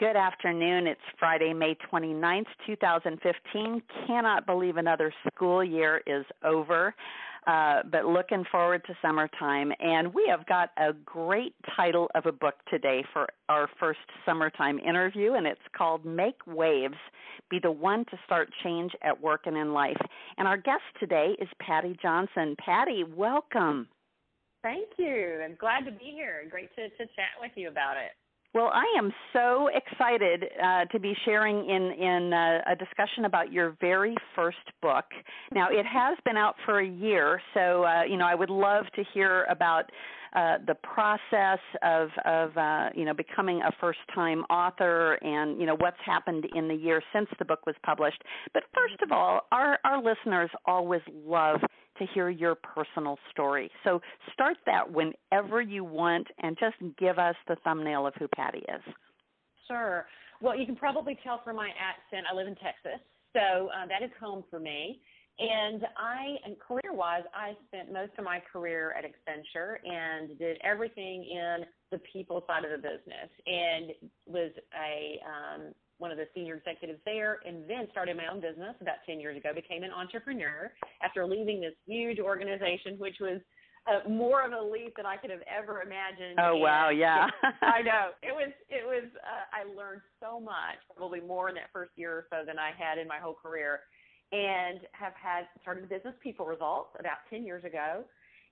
Good afternoon. It's Friday, May 29th, 2015. Cannot believe another school year is over, but looking forward to summertime. And we have got a great title of a book today for our first summertime interview, and it's called Make Waves, Be the One to Start Change at Work and in Life. And our guest today is Patti Johnson. Patti, welcome. Thank you. I'm glad to be here. Great to chat with you about it. Well, I am so excited to be sharing in a discussion about your very first book. Now, it has been out for a year, so I would love to hear about the process of becoming a first-time author and what's happened in the year since the book was published. But first of all, our listeners always love to hear your personal story. So start that whenever you want and just give us the thumbnail of who Patti is. Sure. Well, you can probably tell from my accent, I live in Texas, so that is home for me. And career-wise, I spent most of my career at Accenture and did everything in the people side of the business and was one of the senior executives there, and then started my own business about 10 years ago, became an entrepreneur after leaving this huge organization, which was more of a leap than I could have ever imagined. Oh, wow, yeah. I know. It was I learned so much, probably more in that first year or so than I had in my whole career, and started the business PeopleResults about 10 years ago.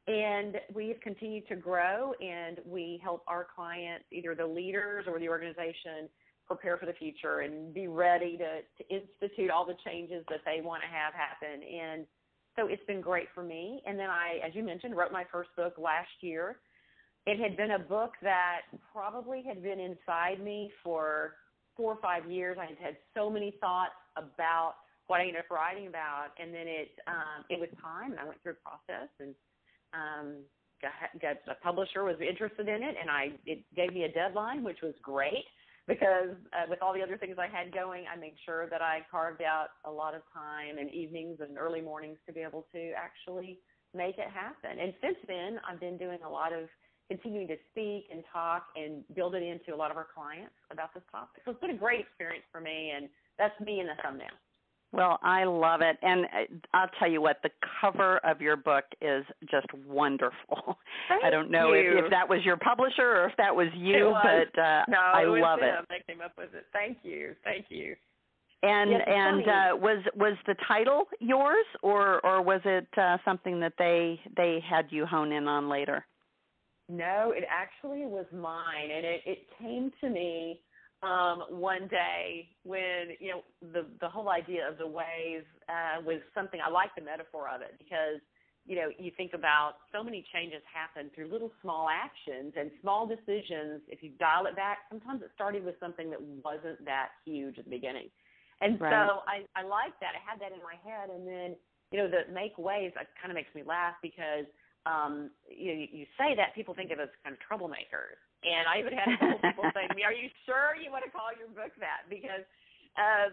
And we've continued to grow, and we help our clients, either the leaders or the organization, prepare for the future and be ready to institute all the changes that they want to have happen. And so it's been great for me. And then I, as you mentioned, wrote my first book last year. It had been a book that probably had been inside me for 4 or 5 years. I had had so many thoughts about what I ended up writing about. And then it was time, and I went through a process, and a publisher was interested in it, and it gave me a deadline, which was great. Because with all the other things I had going, I made sure that I carved out a lot of time and evenings and early mornings to be able to actually make it happen. And since then, I've been doing a lot of continuing to speak and talk and build it into a lot of our clients about this topic. So it's been a great experience for me, and that's me in a thumbnail. Well, I love it. And I'll tell you what, the cover of your book is just wonderful. I don't know if that was your publisher or if that was you, but I love it. I came up with it. Thank you. And yes, and was the title yours, or was it something that they had you hone in on later? No, it actually was mine, and it came to me one day when, the whole idea of the wave was something. I like the metaphor of it because, you think about so many changes happen through little small actions and small decisions. If you dial it back, sometimes it started with something that wasn't that huge at the beginning. And right. So I like that. I had that in my head. And then, the make waves kind of makes me laugh because, you say that, people think of us kind of troublemakers. And I even had a couple people say to me, "Are you sure you want to call your book that?" Because,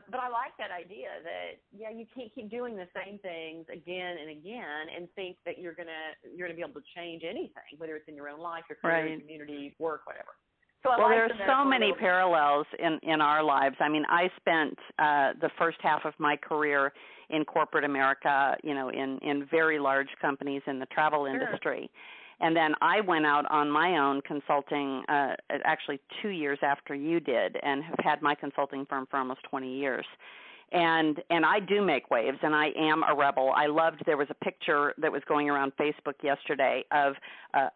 but I like that idea that you can't keep doing the same things again and again and think that you're gonna be able to change anything, whether it's in your own life, your career, right, community, work, whatever. So there are so many parallels in our lives. I mean, I spent the first half of my career in corporate America, in very large companies in the travel industry. And then I went out on my own consulting actually 2 years after you did, and have had my consulting firm for almost 20 years. And I do make waves, and I am a rebel. I loved, there was a picture that was going around Facebook yesterday of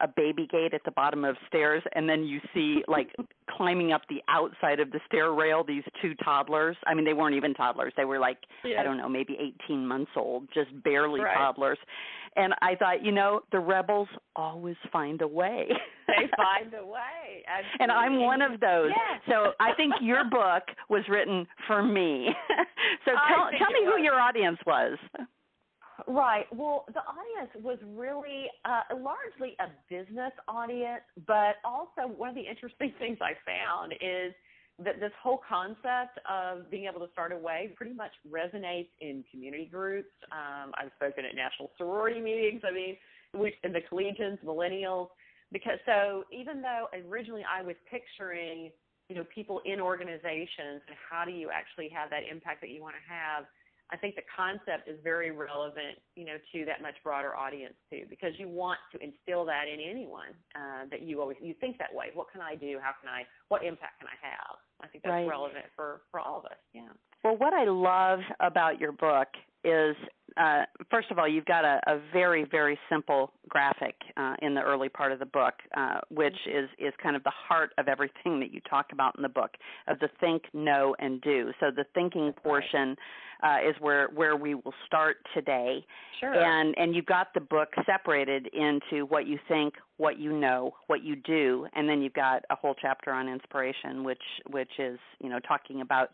a baby gate at the bottom of stairs, and then you see, like, climbing up the outside of the stair rail, these two toddlers. I mean, they weren't even toddlers. They were, like, I don't know, maybe 18 months old, just barely toddlers. And I thought, you know, the rebels always find a way. They find a way. Absolutely. And I'm one of those. Yes. So I think your book was written for me. So tell me who your audience was. Right. Well, the audience was really largely a business audience, but also one of the interesting things I found is that this whole concept of being able to start a wave pretty much resonates in community groups. I've spoken at national sorority meetings, I mean, in the collegians, millennials, because so even though originally I was picturing, you know, people in organizations and how do you actually have that impact that you want to have, I think the concept is very relevant, you know, to that much broader audience too, because you want to instill that in anyone that you think that way. What can I do? How can I, what impact can I have? I think that's relevant for all of us. Yeah. Well, what I love about your book is, first of all, you've got a very, very simple graphic in the early part of the book, which is kind of the heart of everything that you talk about in the book, of the think, know, and do. So the thinking portion is where we will start today. Sure. And you've got the book separated into what you think, what you know, what you do, and then you've got a whole chapter on inspiration, which is, you know, talking about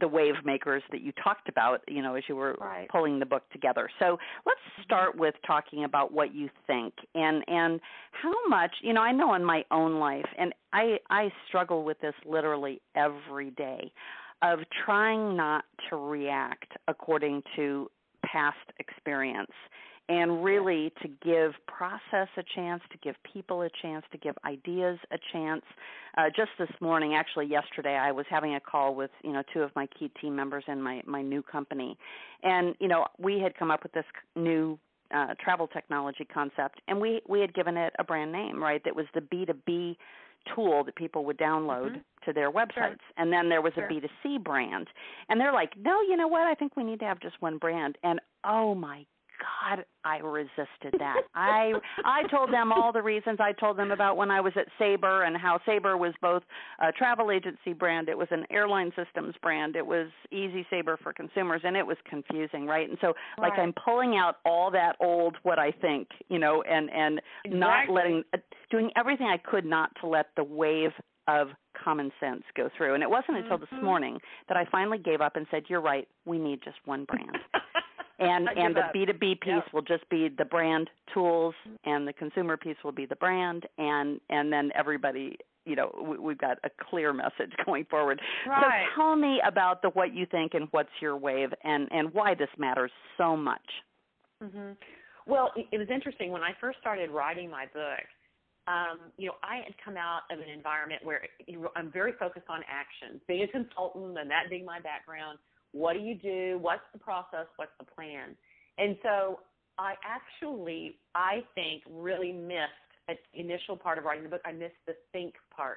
the wave makers that you talked about, you know, as you were pulling the book together. So let's start with talking about what you think and how much, you know, I know in my own life, and I struggle with this literally every day, of trying not to react according to past experience. And really to give process a chance, to give people a chance, to give ideas a chance. Just this morning, actually yesterday, I was having a call with, you know, two of my key team members in my new company. And, you know, we had come up with this new travel technology concept, and we had given it a brand name, right, that was the B2B tool that people would download to their websites. Sure. And then there was a B2C brand. And they're like, no, you know what, I think we need to have just one brand. And, oh, my God, I resisted that. I told them all the reasons. I told them about when I was at Sabre and how Sabre was both a travel agency brand, it was an airline systems brand, it was Easy Sabre for consumers, and it was confusing, right? And so, like, I'm pulling out all that old what I think, you know, and not letting – doing everything I could not to let the wave of common sense go through. And it wasn't until this morning that I finally gave up and said, you're right, we need just one brand. And the B2B piece will just be the brand tools, and the consumer piece will be the brand, and then everybody, you know, we've got a clear message going forward. Right. So tell me about the what you think and what's your wave and why this matters so much. Mm-hmm. Well, it was interesting. When I first started writing my book, you know, I had come out of an environment where I'm very focused on action, being a consultant and that being my background. What do you do? What's the process? What's the plan? And so I actually, I think, really missed the initial part of writing the book. I missed the think part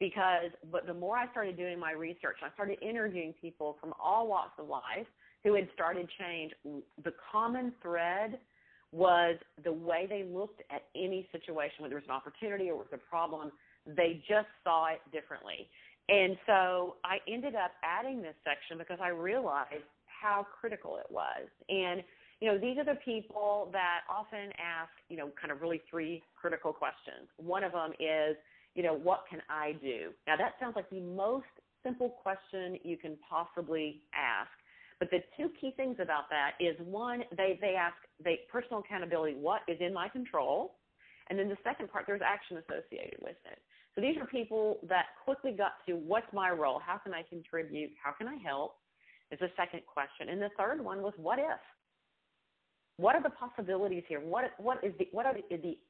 because but the more I started doing my research, I started interviewing people from all walks of life who had started change. The common thread was the way they looked at any situation, whether it was an opportunity or it was a problem, they just saw it differently. And so I ended up adding this section because I realized how critical it was. And, you know, these are the people that often ask, you know, kind of really three critical questions. One of them is, you know, what can I do? Now, that sounds like the most simple question you can possibly ask. But the two key things about that is, one, they ask personal accountability, what is in my control? And then the second part, there's action associated with it. So these are people that quickly got to what's my role, how can I contribute, how can I help is the second question. And the third one was what if? What are the possibilities here? What is the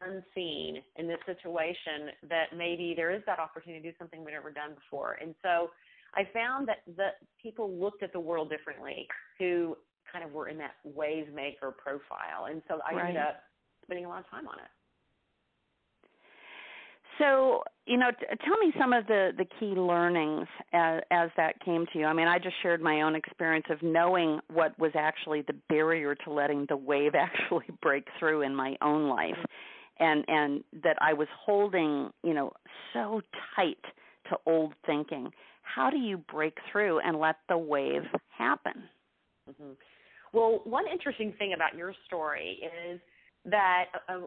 unseen in this situation that maybe there is that opportunity to do something we've never done before? And so I found that people looked at the world differently who kind of were in that wave maker profile. And so I ended up spending a lot of time on it. So, tell me some of the key learnings as that came to you. I mean, I just shared my own experience of knowing what was actually the barrier to letting the wave actually break through in my own life, and that I was holding, so tight to old thinking. How do you break through and let the wave happen? Mm-hmm. Well, one interesting thing about your story is that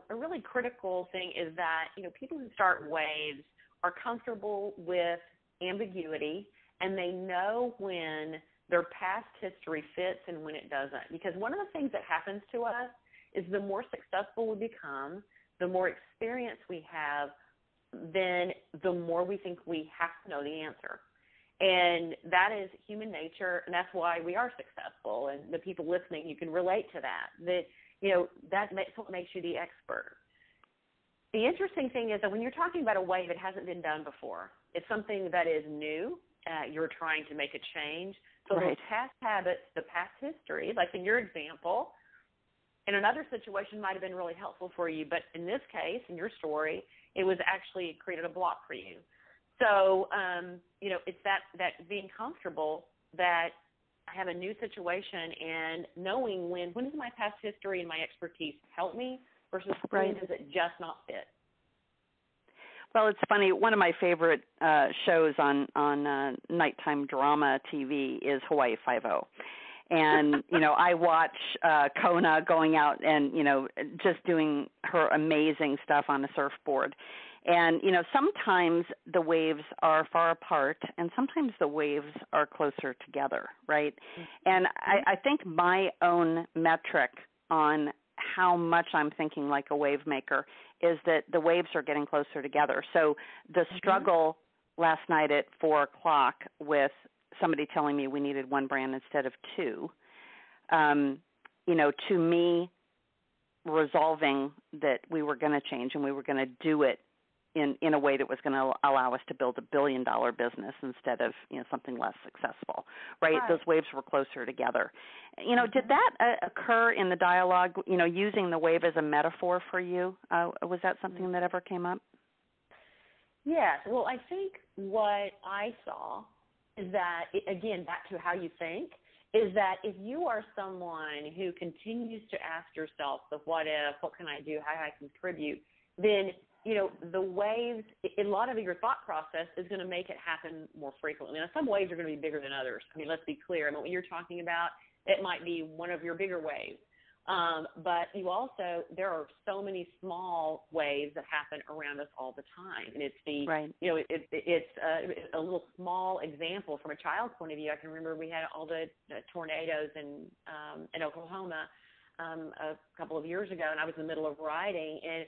a really critical thing is that, people who start waves are comfortable with ambiguity, and they know when their past history fits and when it doesn't. Because one of the things that happens to us is the more successful we become, the more experience we have, then the more we think we have to know the answer. And that is human nature, and that's why we are successful. And the people listening, you can relate to that. That's what makes you the expert. The interesting thing is that when you're talking about a wave, it hasn't been done before. It's something that is new. You're trying to make a change. So right. Those past habits, the past history, like in your example, in another situation might have been really helpful for you, but in this case, in your story, it was actually created a block for you. So, it's that being comfortable that I have a new situation and knowing when does my past history and my expertise help me versus when does it just not fit? Well, it's funny. One of my favorite shows on nighttime drama TV is Hawaii Five-0. And, I watch Kona going out and, just doing her amazing stuff on a surfboard. And, sometimes the waves are far apart and sometimes the waves are closer together, right? Mm-hmm. And I think my own metric on how much I'm thinking like a wave maker is that the waves are getting closer together. So the struggle last night at 4 o'clock with somebody telling me we needed one brand instead of 2, to me resolving that we were going to change and we were going to do it in a way that was going to allow us to build a billion-dollar business instead of, something less successful, right? Those waves were closer together. Did that occur in the dialogue, using the wave as a metaphor for you? Was that something that ever came up? Yes. Well, I think what I saw is that, again, back to how you think, is that if you are someone who continues to ask yourself the what if, what can I do, how can I contribute, then the waves, a lot of your thought process is going to make it happen more frequently. Now, some waves are going to be bigger than others. I mean, let's be clear. I mean, what you're talking about, it might be one of your bigger waves. But you also, there are so many small waves that happen around us all the time. And it's the, it's a little small example from a child's point of view. I can remember we had all the tornadoes in Oklahoma a couple of years ago, and I was in the middle of riding, and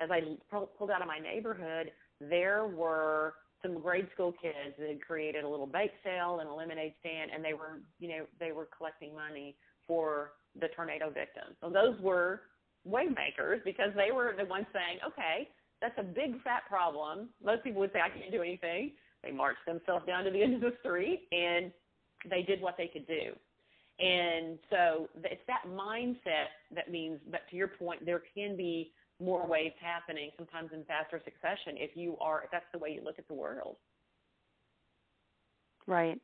as I pulled out of my neighborhood, there were some grade school kids that had created a little bake sale and a lemonade stand, and they were collecting money for the tornado victims. So those were wave makers because they were the ones saying, okay, that's a big fat problem. Most people would say, I can't do anything. They marched themselves down to the end of the street, and they did what they could do. And so it's that mindset that means, but to your point, there can be more waves happening, sometimes in faster succession, if that's the way you look at the world. Right.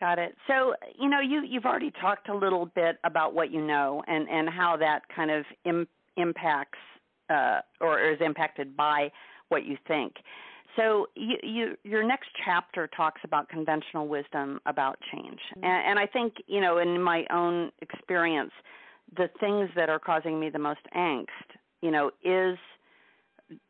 Got it. So, you've already talked a little bit about what you know and how that kind of impacts or is impacted by what you think. So your next chapter talks about conventional wisdom about change. And I think, in my own experience, the things that are causing me the most angst, is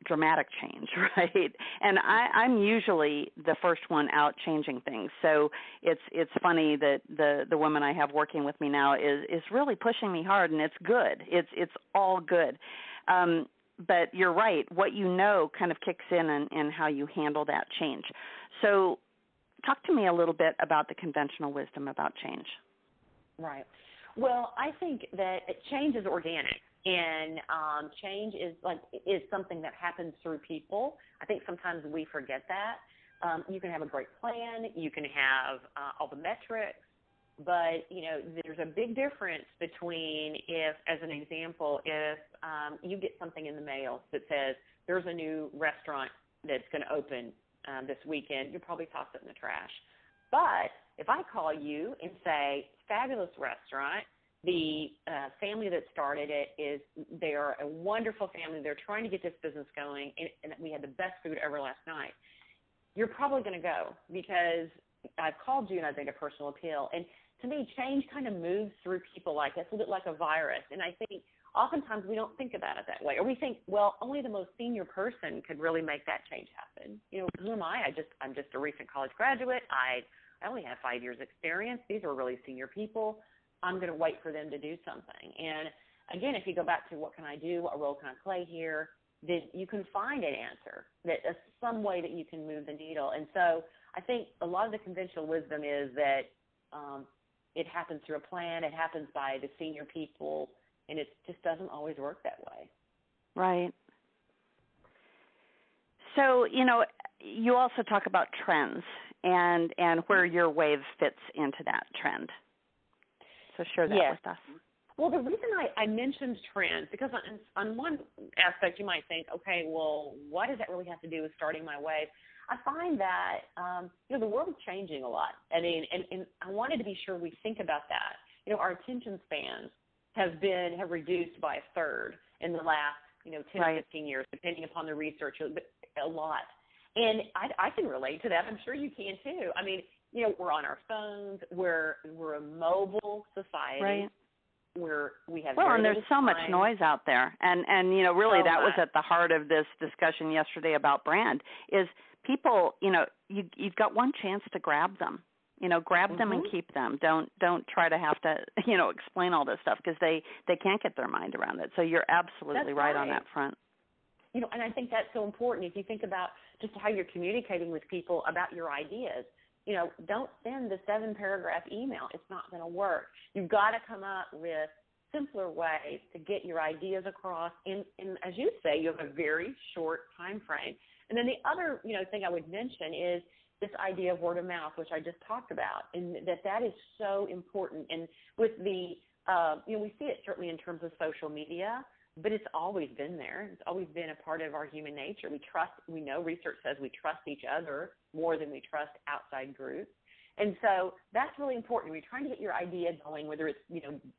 dramatic change, right? And I'm usually the first one out changing things. So it's funny that the woman I have working with me now is really pushing me hard, and it's good. It's all good. But you're right, what you know kind of kicks in and how you handle that change. So talk to me a little bit about the conventional wisdom about change. Right. Well, I think that change is organic, and change is something that happens through people. I think sometimes we forget that. You can have a great plan. You can have all the metrics. But, there's a big difference between if, as an example, if you get something in the mail that says there's a new restaurant that's going to open this weekend, you'll probably toss it in the trash. But if I call you and say, fabulous restaurant, the family that started it is, they are a wonderful family. They're trying to get this business going, and we had the best food ever last night. You're probably going to go because I've called you and I've made a personal appeal. And to me, change kind of moves through people like this, a little bit like a virus. And I think oftentimes we don't think about it that way. Or we think, well, only the most senior person could really make that change happen. You know, who am I? I'm just a recent college graduate. I only have 5 years experience. These are really senior people. I'm going to wait for them to do something. And, again, if you go back to what can I do, what role can I play here, then you can find an answer, that some way that you can move the needle. And so I think a lot of the conventional wisdom is that it happens through a plan, it happens by the senior people, and it just doesn't always work that way. Right. So, you know, you also talk about trends and where your wave fits into that trend. So share that with us. Well, the reason I mentioned trends, because on one aspect you might think, okay, well, what does that really have to do with starting my wave? I find that, you know, the world's changing a lot. I mean, and I wanted to be sure we think about that. You know, our attention spans have reduced by a third in the last, 10 right. 15 years, depending upon the research, a lot. And I can relate to that. I'm sure you can too. I mean, you know, we're on our phones. We're a mobile society. Right. And there's so much noise out there. And you know, really that was at the heart of this discussion yesterday about brand is people, you've got one chance to grab them. Grab them and keep them. Don't try to have to, explain all this stuff because they can't get their mind around it. So you're absolutely right on that front. And I think that's so important. If you think about just how you're communicating with people about your ideas, don't send the 7-paragraph email. It's not going to work. You've got to come up with simpler ways to get your ideas across. And as you say, you have a very short time frame. And then the other, thing I would mention is this idea of word of mouth, which I just talked about, and that is so important. And with the, we see it certainly in terms of social media, but it's always been there. It's always been a part of our human nature. We know research says we trust each other more than we trust outside groups. And so that's really important. We're trying to get your idea going, whether it's,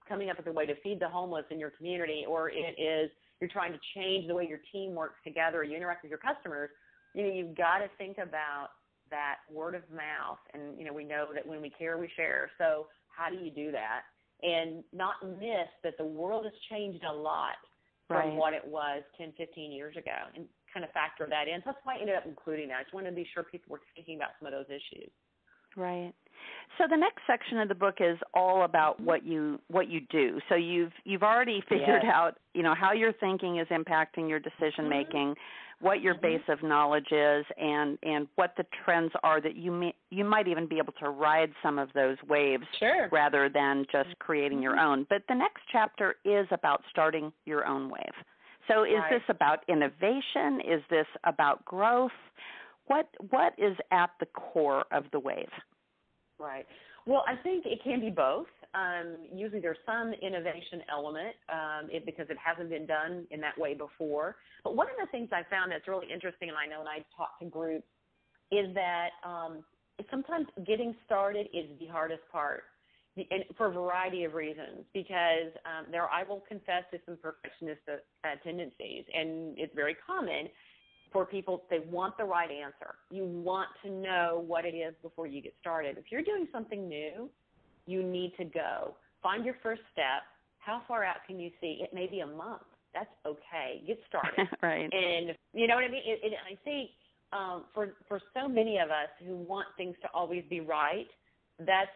coming up with a way to feed the homeless in your community, or it is you're trying to change the way your team works together, or you interact with your customers. You've got to think about that word of mouth. And, we know that when we care, we share. So how do you do that? And not miss that the world has changed a lot from what it was 10, 15 years ago, and kind of factor that in. So that's why I ended up including that. I just wanted to be sure people were thinking about some of those issues. Right. So the next section of the book is all about what you do. So you've already figured out, how your thinking is impacting your decision making, what your base of knowledge is, and what the trends are that you might even be able to ride some of those waves rather than just creating your own. But the next chapter is about starting your own wave. So is this about innovation? Is this about growth? What is at the core of the wave? Right. Well, I think it can be both. Usually there's some innovation element because it hasn't been done in that way before. But one of the things I found that's really interesting, and I know when I talk to groups, is that sometimes getting started is the hardest part, and for a variety of reasons, because I will confess to some perfectionist tendencies, and it's very common for people, they want the right answer. You want to know what it is before you get started. If you're doing something new, you need to go. Find your first step. How far out can you see? It may be a month. That's okay. Get started. Right. And you know what I mean? And I think for so many of us who want things to always be right, that's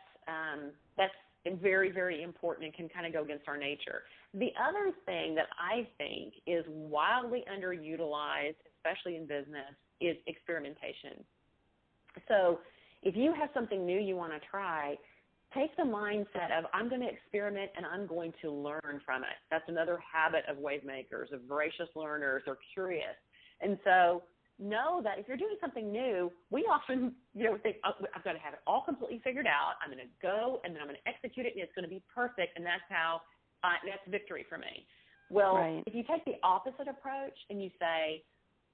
very, very important and can kind of go against our nature. The other thing that I think is wildly underutilized, especially in business, is experimentation. So if you have something new you want to try, take the mindset of I'm going to experiment and I'm going to learn from it. That's another habit of wave makers, of voracious learners, or curious. And so know that if you're doing something new, we often think, oh, I've got to have it all completely figured out. I'm going to go and then I'm going to execute it and it's going to be perfect, and that's victory for me. Well, if you take the opposite approach and you say,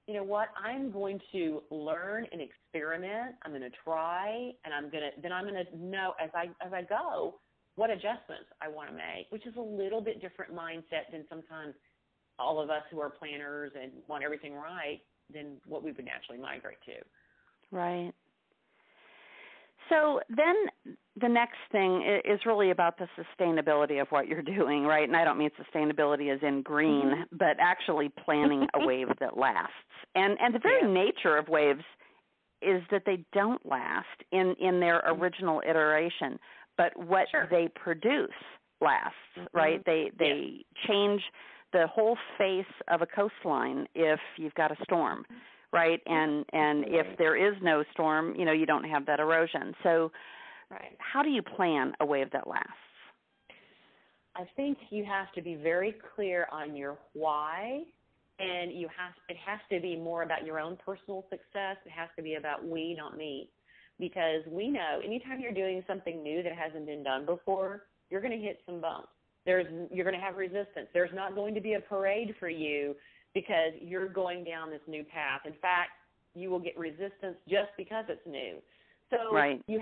you know what, I'm going to learn and experiment. I'm going to try, and I'm going to know as I go what adjustments I want to make, which is a little bit different mindset than sometimes all of us who are planners and want everything right than what we would naturally migrate to. Right. So then the next thing is really about the sustainability of what you're doing, right? And I don't mean sustainability as in green, but actually planning a wave that lasts. And the very nature of waves is that they don't last in their original iteration, but what they produce lasts, right? They change the whole face of a coastline if you've got a storm. Right, and if there is no storm, you know, you don't have that erosion. So how do you plan a wave that lasts? I think you have to be very clear on your why, and it has to be more about your own personal success. It has to be about we, not me, because we know anytime you're doing something new that hasn't been done before, you're going to hit some bumps. You're going to have resistance. There's not going to be a parade for you, because you're going down this new path. In fact, you will get resistance just because it's new. So you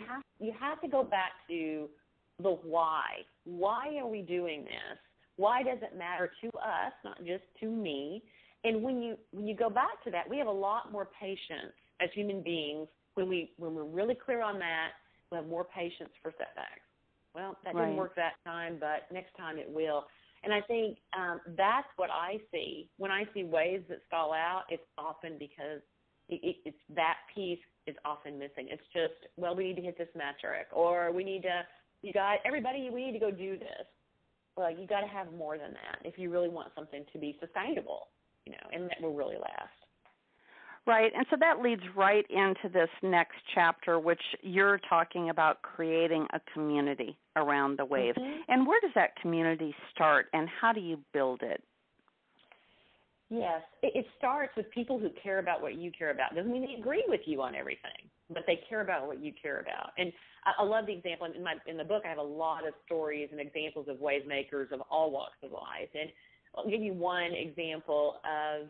have to go back to the why. Why are we doing this? Why does it matter to us, not just to me? And when you go back to that, we have a lot more patience as human beings. When we're really clear on that, we have more patience for setbacks. Well, that didn't work that time, but next time it will. And I think that's what I see. When I see waves that stall out, it's often because it's that piece is often missing. It's just, well, we need to hit this metric, or we need to go do this. Well, you got to have more than that if you really want something to be sustainable, you know, and that will really last. Right, and so that leads right into this next chapter, which you're talking about creating a community around the wave. Mm-hmm. And where does that community start, and how do you build it? Yes, it starts with people who care about what you care about. Doesn't mean they agree with you on everything, but they care about what you care about. And I love the example. In the book, I have a lot of stories and examples of wave makers of all walks of life, and I'll give you one example of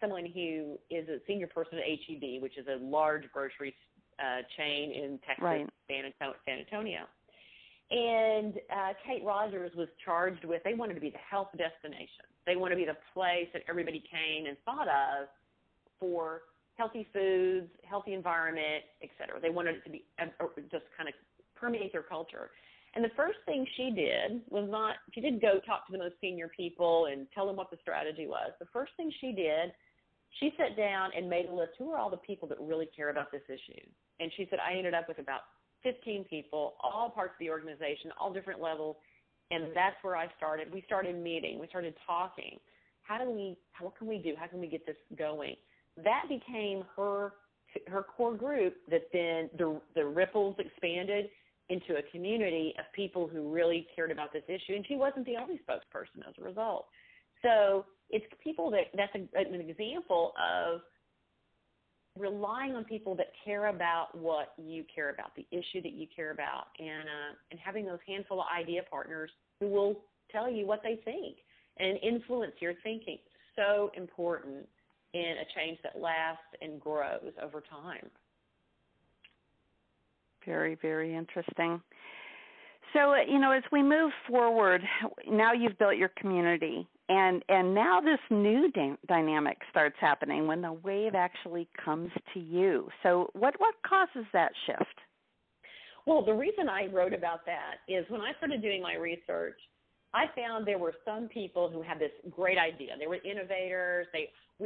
someone who is a senior person at HEB, which is a large grocery chain in Texas, San Antonio. And Kate Rogers was charged with, they wanted to be the health destination. They wanted to be the place that everybody came and thought of for healthy foods, healthy environment, et cetera. They wanted it to be just kind of permeate their culture. And the first thing she did was not, she did go talk to the most senior people and tell them what the strategy was. The first thing she did, she sat down and made a list. Who are all the people that really care about this issue? And she said, I ended up with about 15 people, all parts of the organization, all different levels. And that's where I started. We started meeting. We started talking. What can we do? How can we get this going? That became her core group that then the ripples expanded into a community of people who really cared about this issue, and she wasn't the only spokesperson as a result. So it's people that's an example of relying on people that care about what you care about, the issue that you care about, and having those handful of idea partners who will tell you what they think and influence your thinking. So important in a change that lasts and grows over time. Very, very interesting. So, you know, as we move forward, now you've built your community, and now this new dynamic starts happening when the wave actually comes to you. So what causes that shift? Well, the reason I wrote about that is when I started doing my research, I found there were some people who had this great idea. They were innovators.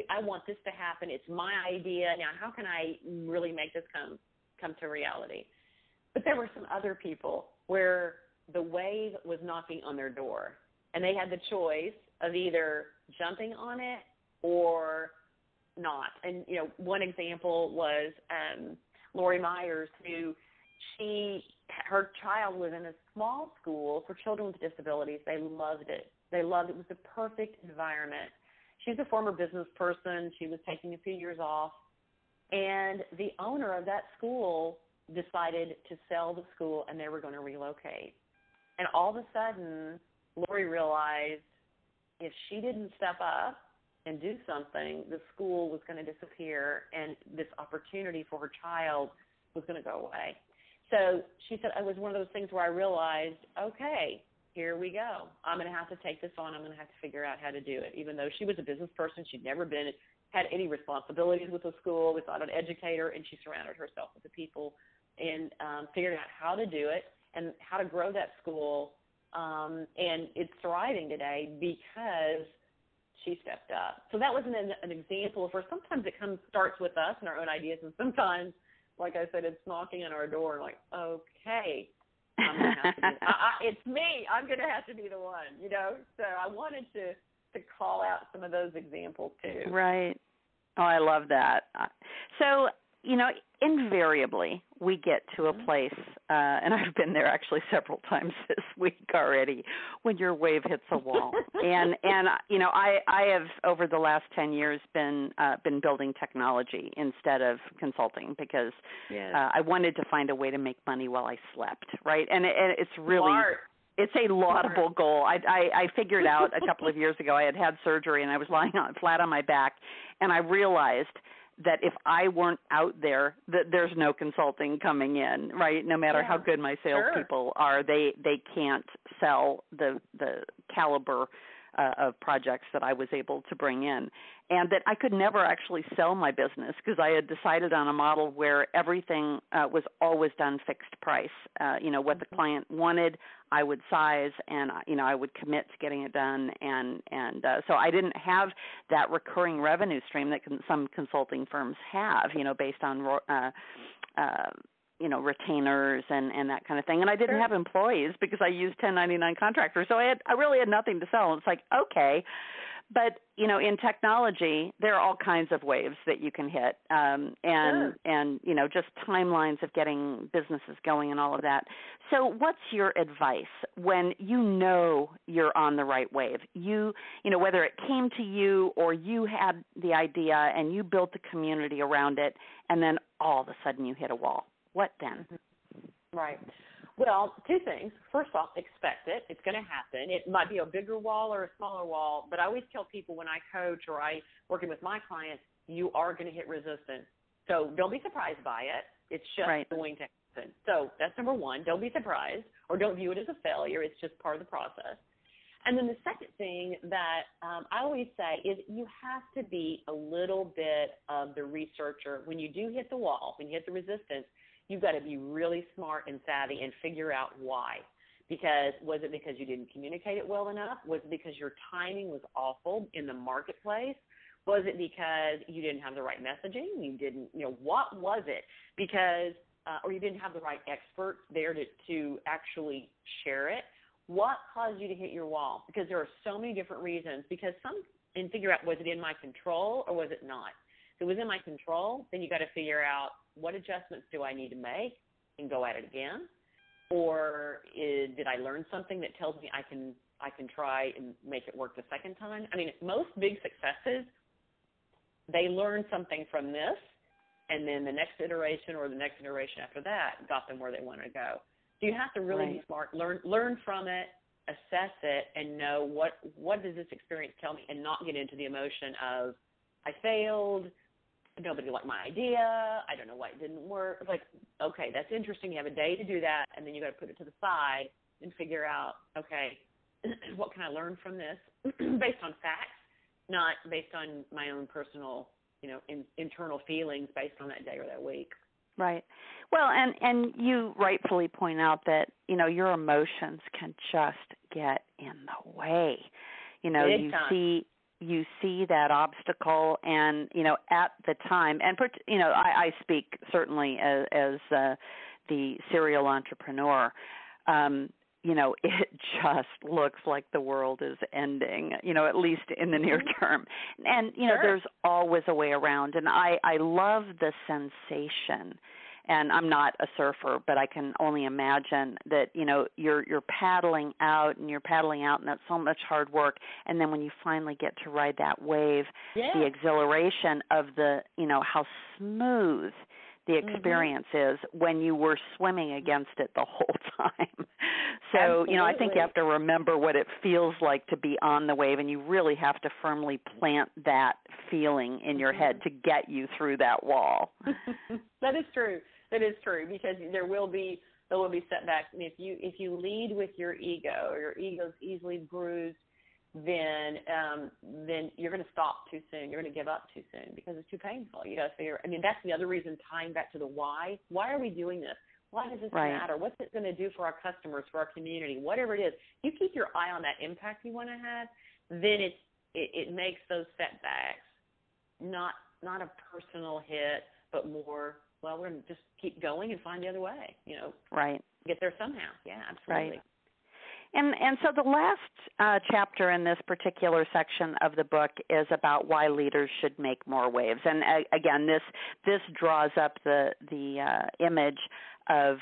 I want this to happen. It's my idea. Now, how can I really make this come to reality? But there were some other people where the wave was knocking on their door, and they had the choice of either jumping on it or not. And, you know, one example was Lori Myers, who her child was in a small school for children with disabilities. They loved it. It was the perfect environment. She's a former business person. She was taking a few years off, and the owner of that school decided to sell the school, and they were going to relocate. And all of a sudden, Lori realized if she didn't step up and do something, the school was going to disappear and this opportunity for her child was going to go away. So she said it was one of those things where I realized, okay, here we go. I'm going to have to take this on. I'm going to have to figure out how to do it. Even though she was a business person, she'd never had any responsibilities with the school, was not an educator, and she surrounded herself with the people and figured out how to do it and how to grow that school. And it's thriving today because she stepped up. So that was an example of where sometimes it starts with us and our own ideas, and sometimes, like I said, it's knocking on our door and like, okay, I'm gonna have to be, it's me. I'm going to have to be the one, you know. So I wanted to call out some of those examples too. Right. Oh, I love that. So, you know, invariably we get to a place, and I've been there actually several times this week already, when your wave hits a wall. and you know, I have over the last 10 years been building technology instead of consulting because I wanted to find a way to make money while I slept, right? And it's really smart. It's a laudable goal. I figured out a couple of years ago I had surgery and I was lying flat on my back, and I realized that if I weren't out there, that there's no consulting coming in, right? No matter how good my salespeople are, they can't sell the caliber of projects that I was able to bring in, and that I could never actually sell my business because I had decided on a model where everything was always done fixed price. You know, what the client wanted, I would size, and you know, I would commit to getting it done, and so I didn't have that recurring revenue stream that some consulting firms have, you know, based on you know, retainers and that kind of thing. And I didn't have employees because I used 1099 contractors. So I really had nothing to sell. And it's like, okay. But, you know, in technology, there are all kinds of waves that you can hit. And you know, just timelines of getting businesses going and all of that. So what's your advice when you know you're on the right wave? You know, whether it came to you or you had the idea and you built the community around it, and then all of a sudden you hit a wall. What then? Right. Well, two things. First off, expect it. It's going to happen. It might be a bigger wall or a smaller wall, but I always tell people when I coach or I working with my clients, you are going to hit resistance. So don't be surprised by it. It's just going to happen. So that's number one. Don't be surprised or don't view it as a failure. It's just part of the process. And then the second thing that I always say is you have to be a little bit of the researcher. When you do hit the wall, when you hit the resistance, you've got to be really smart and savvy and figure out why. Was it because you didn't communicate it well enough? Was it because your timing was awful in the marketplace? Was it because you didn't have the right messaging? What was it? Because, or you didn't have the right experts there to actually share it. What caused you to hit your wall? Because there are so many different reasons. And figure out, was it in my control or was it not? If it was in my control, then you got to figure out, what adjustments do I need to make and go at it again? Or did I learn something that tells me I can try and make it work the second time? I mean, most big successes, they learn something from this, and then the next iteration or the next iteration after that got them where they want to go. So you have to really be smart, learn from it, assess it, and know what does this experience tell me, and not get into the emotion of I failed, nobody liked my idea, I don't know why it didn't work. It's like, okay, that's interesting. You have a day to do that, and then you got to put it to the side and figure out, okay, what can I learn from this based on facts, not based on my own personal, you know, internal feelings based on that day or that week. Right. Well, and you rightfully point out that, you know, your emotions can just get in the way. You know, you see that obstacle, and you know at the time, and you know I speak certainly as the serial entrepreneur. You know, it just looks like the world is ending, you know, at least in the near term. And you know, there's always a way around, and I love the sensation. And I'm not a surfer, but I can only imagine that, you know, you're paddling out and and that's so much hard work. And then when you finally get to ride that wave, the exhilaration of the, you know, how smooth the experience is when you were swimming against it the whole time. So, you know, I think you have to remember what it feels like to be on the wave, and you really have to firmly plant that feeling in your head to get you through that wall. That is true. That is true, because there will be setbacks. And if you lead with your ego, or your ego's easily bruised, then you're going to stop too soon. You're going to give up too soon because it's too painful. You got to figure. I mean, that's the other reason, tying back to the why. Why are we doing this? Why does this matter? What's it going to do for our customers, for our community, whatever it is? You keep your eye on that impact you want to have, then it makes those setbacks not a personal hit, but more, well, we're going to just keep going and find the other way. You know, get there somehow. Yeah, absolutely. Right. And so the last chapter in this particular section of the book is about why leaders should make more waves. And again, this draws up the image of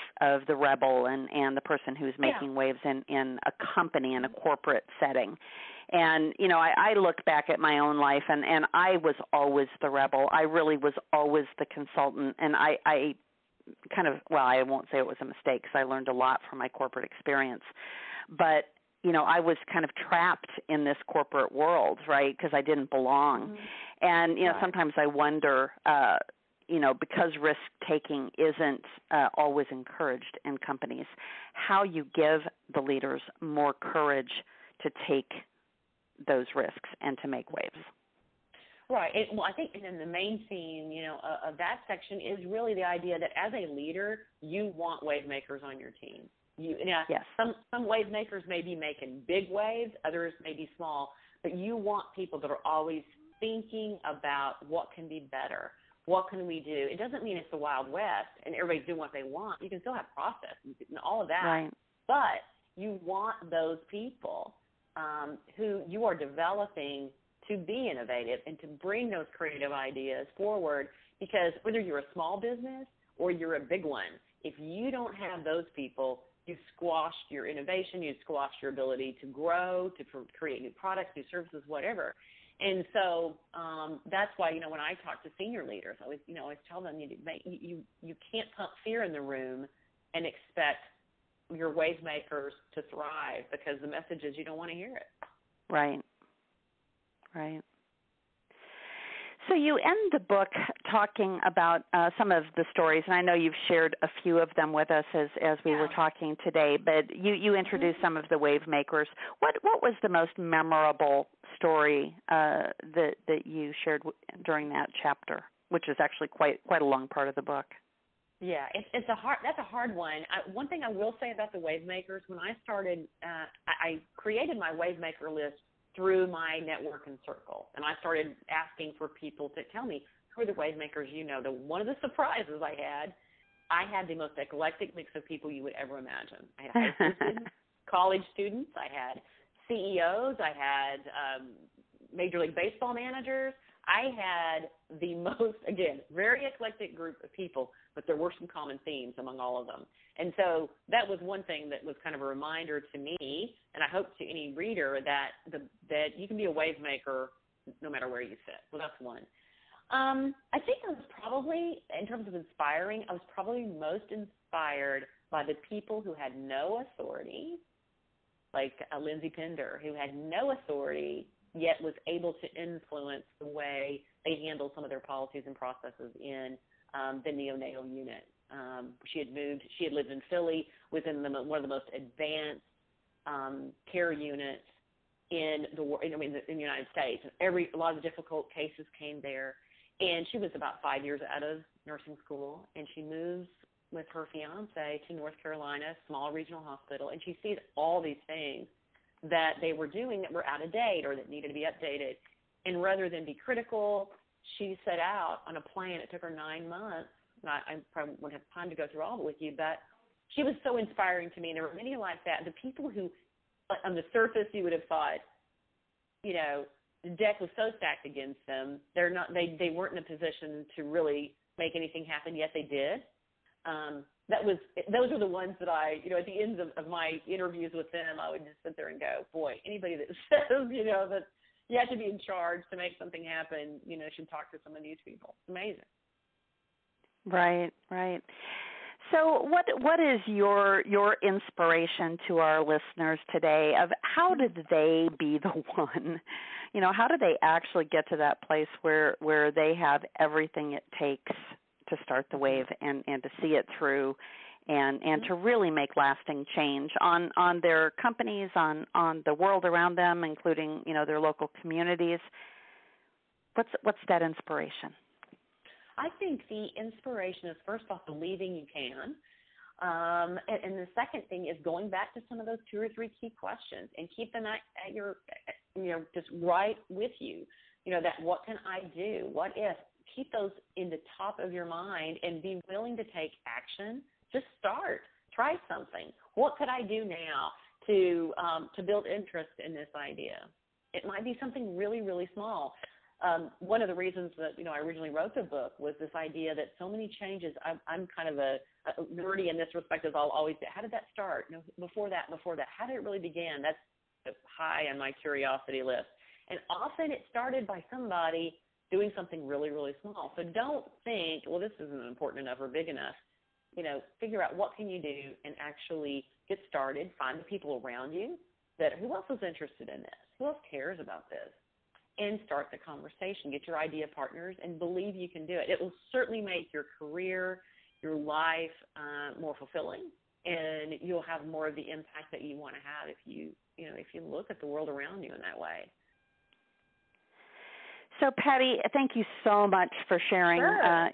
the rebel and the person who's making waves in a company, in a corporate setting. And, you know, I look back at my own life, and I was always the rebel. I really was always the consultant, and I kind of, well, I won't say it was a mistake because I learned a lot from my corporate experience. But, you know, I was kind of trapped in this corporate world, right, because I didn't belong. And, you know, sometimes I wonder, you know, because risk-taking isn't always encouraged in companies, how you give the leaders more courage to take those risks and to make waves. Right. Well, I think, and then the main theme, you know, of that section is really the idea that as a leader, you want wave makers on your team. Some wave makers may be making big waves, others may be small, but you want people that are always thinking about what can be better, what can we do. It doesn't mean it's the Wild West and everybody's doing what they want. You can still have process and all of that, but you want those people who you are developing to be innovative and to bring those creative ideas forward, because whether you're a small business or you're a big one, if you don't have those people, you've squashed your innovation, you've squashed your ability to grow, to create new products, new services, whatever. And so that's why, you know, when I talk to senior leaders, I always, you know, I always tell them you can't pump fear in the room and expect your wave makers to thrive, because the message is you don't want to hear it. Right. So you end the book talking about some of the stories, and I know you've shared a few of them with us as we were talking today, but you introduced some of the wave makers. What was the most memorable story that you shared during that chapter, which is actually quite a long part of the book? Yeah, that's a hard one. One thing I will say about the wave makers, when I started, I created my wave maker list through my network and circle. And I started asking for people to tell me, who are the wave makers you know? One of the surprises I had the most eclectic mix of people you would ever imagine. I had high school students, college students, I had CEOs, I had Major League Baseball managers. I had the most, again, very eclectic group of people, but there were some common themes among all of them. And so that was one thing that was kind of a reminder to me, and I hope to any reader, that you can be a wave maker no matter where you sit. Well, that's one. I think I was probably, in terms of inspiring, I was probably most inspired by the people who had no authority, like Lindsey Pender, who had no authority, yet was able to influence the way they handled some of their policies and processes in the neonatal unit. She had lived in Philly within one of the most advanced care units in the United States. A lot of the difficult cases came there, and she was about 5 years out of nursing school, and she moves with her fiance to North Carolina, small regional hospital, and she sees all these things that they were doing that were out of date or that needed to be updated. And rather than be critical, she set out on a plan. It took her 9 months. I probably won't have time to go through all of it with you, but she was so inspiring to me. And there were many like that. The people who, on the surface, you would have thought, you know, the deck was so stacked against them. They weren't in a position to really make anything happen, yet they did. Those are the ones that I, you know, at the ends of my interviews with them, I would just sit there and go, boy, anybody that says, you know, that you have to be in charge to make something happen, you know, should talk to some of these people. It's amazing. Right, right. So what is your inspiration to our listeners today of how did they be the one? You know, how do they actually get to that place where they have everything it takes to start the wave and to see it through and to really make lasting change on their companies, on the world around them, including, you know, their local communities? What's that inspiration? I think the inspiration is, first off, believing you can. And the second thing is going back to some of those two or three key questions and keep them at your, you know, just right with you. You know, that what can I do? What if? Keep those in the top of your mind and be willing to take action. Just start. Try something. What could I do now to build interest in this idea? It might be something really, really small. One of the reasons that, you know, I originally wrote the book was this idea that so many changes, I'm kind of a nerdy in this respect, as I'll always say, how did that start? You know, before that, how did it really begin? That's high on my curiosity list. And often it started by somebody doing something really, really small. So don't think, well, this isn't important enough or big enough. You know, figure out what can you do and actually get started, find the people around you that who else is interested in this? Who else cares about this? And start the conversation, get your idea partners, and believe you can do it. It will certainly make your career, your life more fulfilling, and you'll have more of the impact that you want to have if you look at the world around you in that way. So, Patti, thank you so much for sharing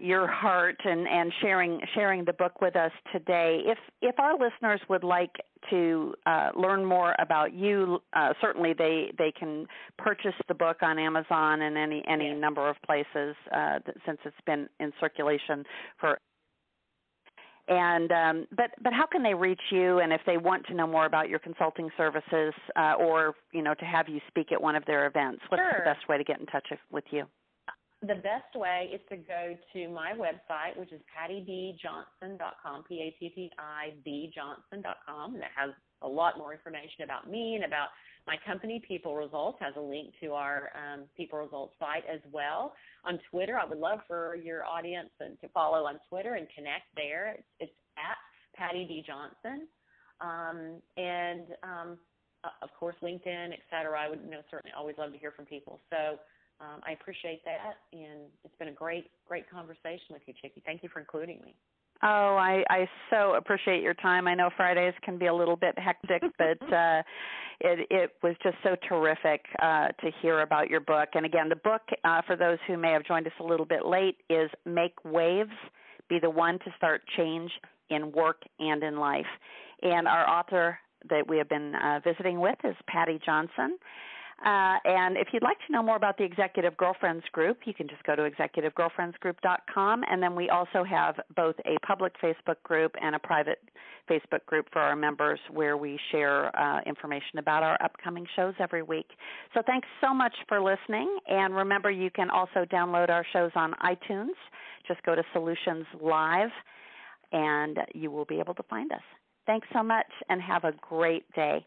your heart and sharing the book with us today. If our listeners would like to learn more about you, certainly they can purchase the book on Amazon and any number of places since it's been in circulation for. And but how can they reach you? And if they want to know more about your consulting services, or you know, to have you speak at one of their events, what's the best way to get in touch with you? The best way is to go to my website, which is pattibjohnson.com, pattibjohnson.com, and it has a lot more information about me and about my company. PeopleResults has a link to our PeopleResults site as well. On Twitter, I would love for your audience to follow on Twitter and connect there. It's at Patti B. Johnson, and of course LinkedIn, et cetera. I would certainly always love to hear from people. So I appreciate that, and it's been a great conversation with you, Chicke. Thank you for including me. Oh, I so appreciate your time. I know Fridays can be a little bit hectic, but it was just so terrific to hear about your book. And again, the book, for those who may have joined us a little bit late, is Make Waves, Be the One to Start Change in Work and in Life. And our author that we have been visiting with is Patti Johnson. And if you'd like to know more about the Executive Girlfriends Group, you can just go to executivegirlfriendsgroup.com. And then we also have both a public Facebook group and a private Facebook group for our members where we share information about our upcoming shows every week. So thanks so much for listening. And remember, you can also download our shows on iTunes. Just go to Solutions Live, and you will be able to find us. Thanks so much, and have a great day.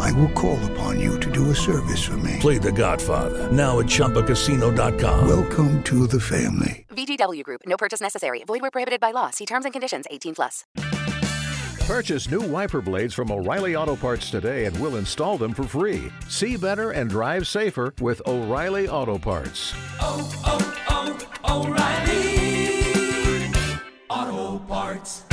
I will call upon you to do a service for me. Play The Godfather now at ChumbaCasino.com. Welcome to the family. VGW Group. No purchase necessary. Void where prohibited by law. See terms and conditions. 18+. Purchase new wiper blades from O'Reilly Auto Parts today and we'll install them for free. See better and drive safer with O'Reilly Auto Parts. Oh, oh, oh, O'Reilly Auto Parts.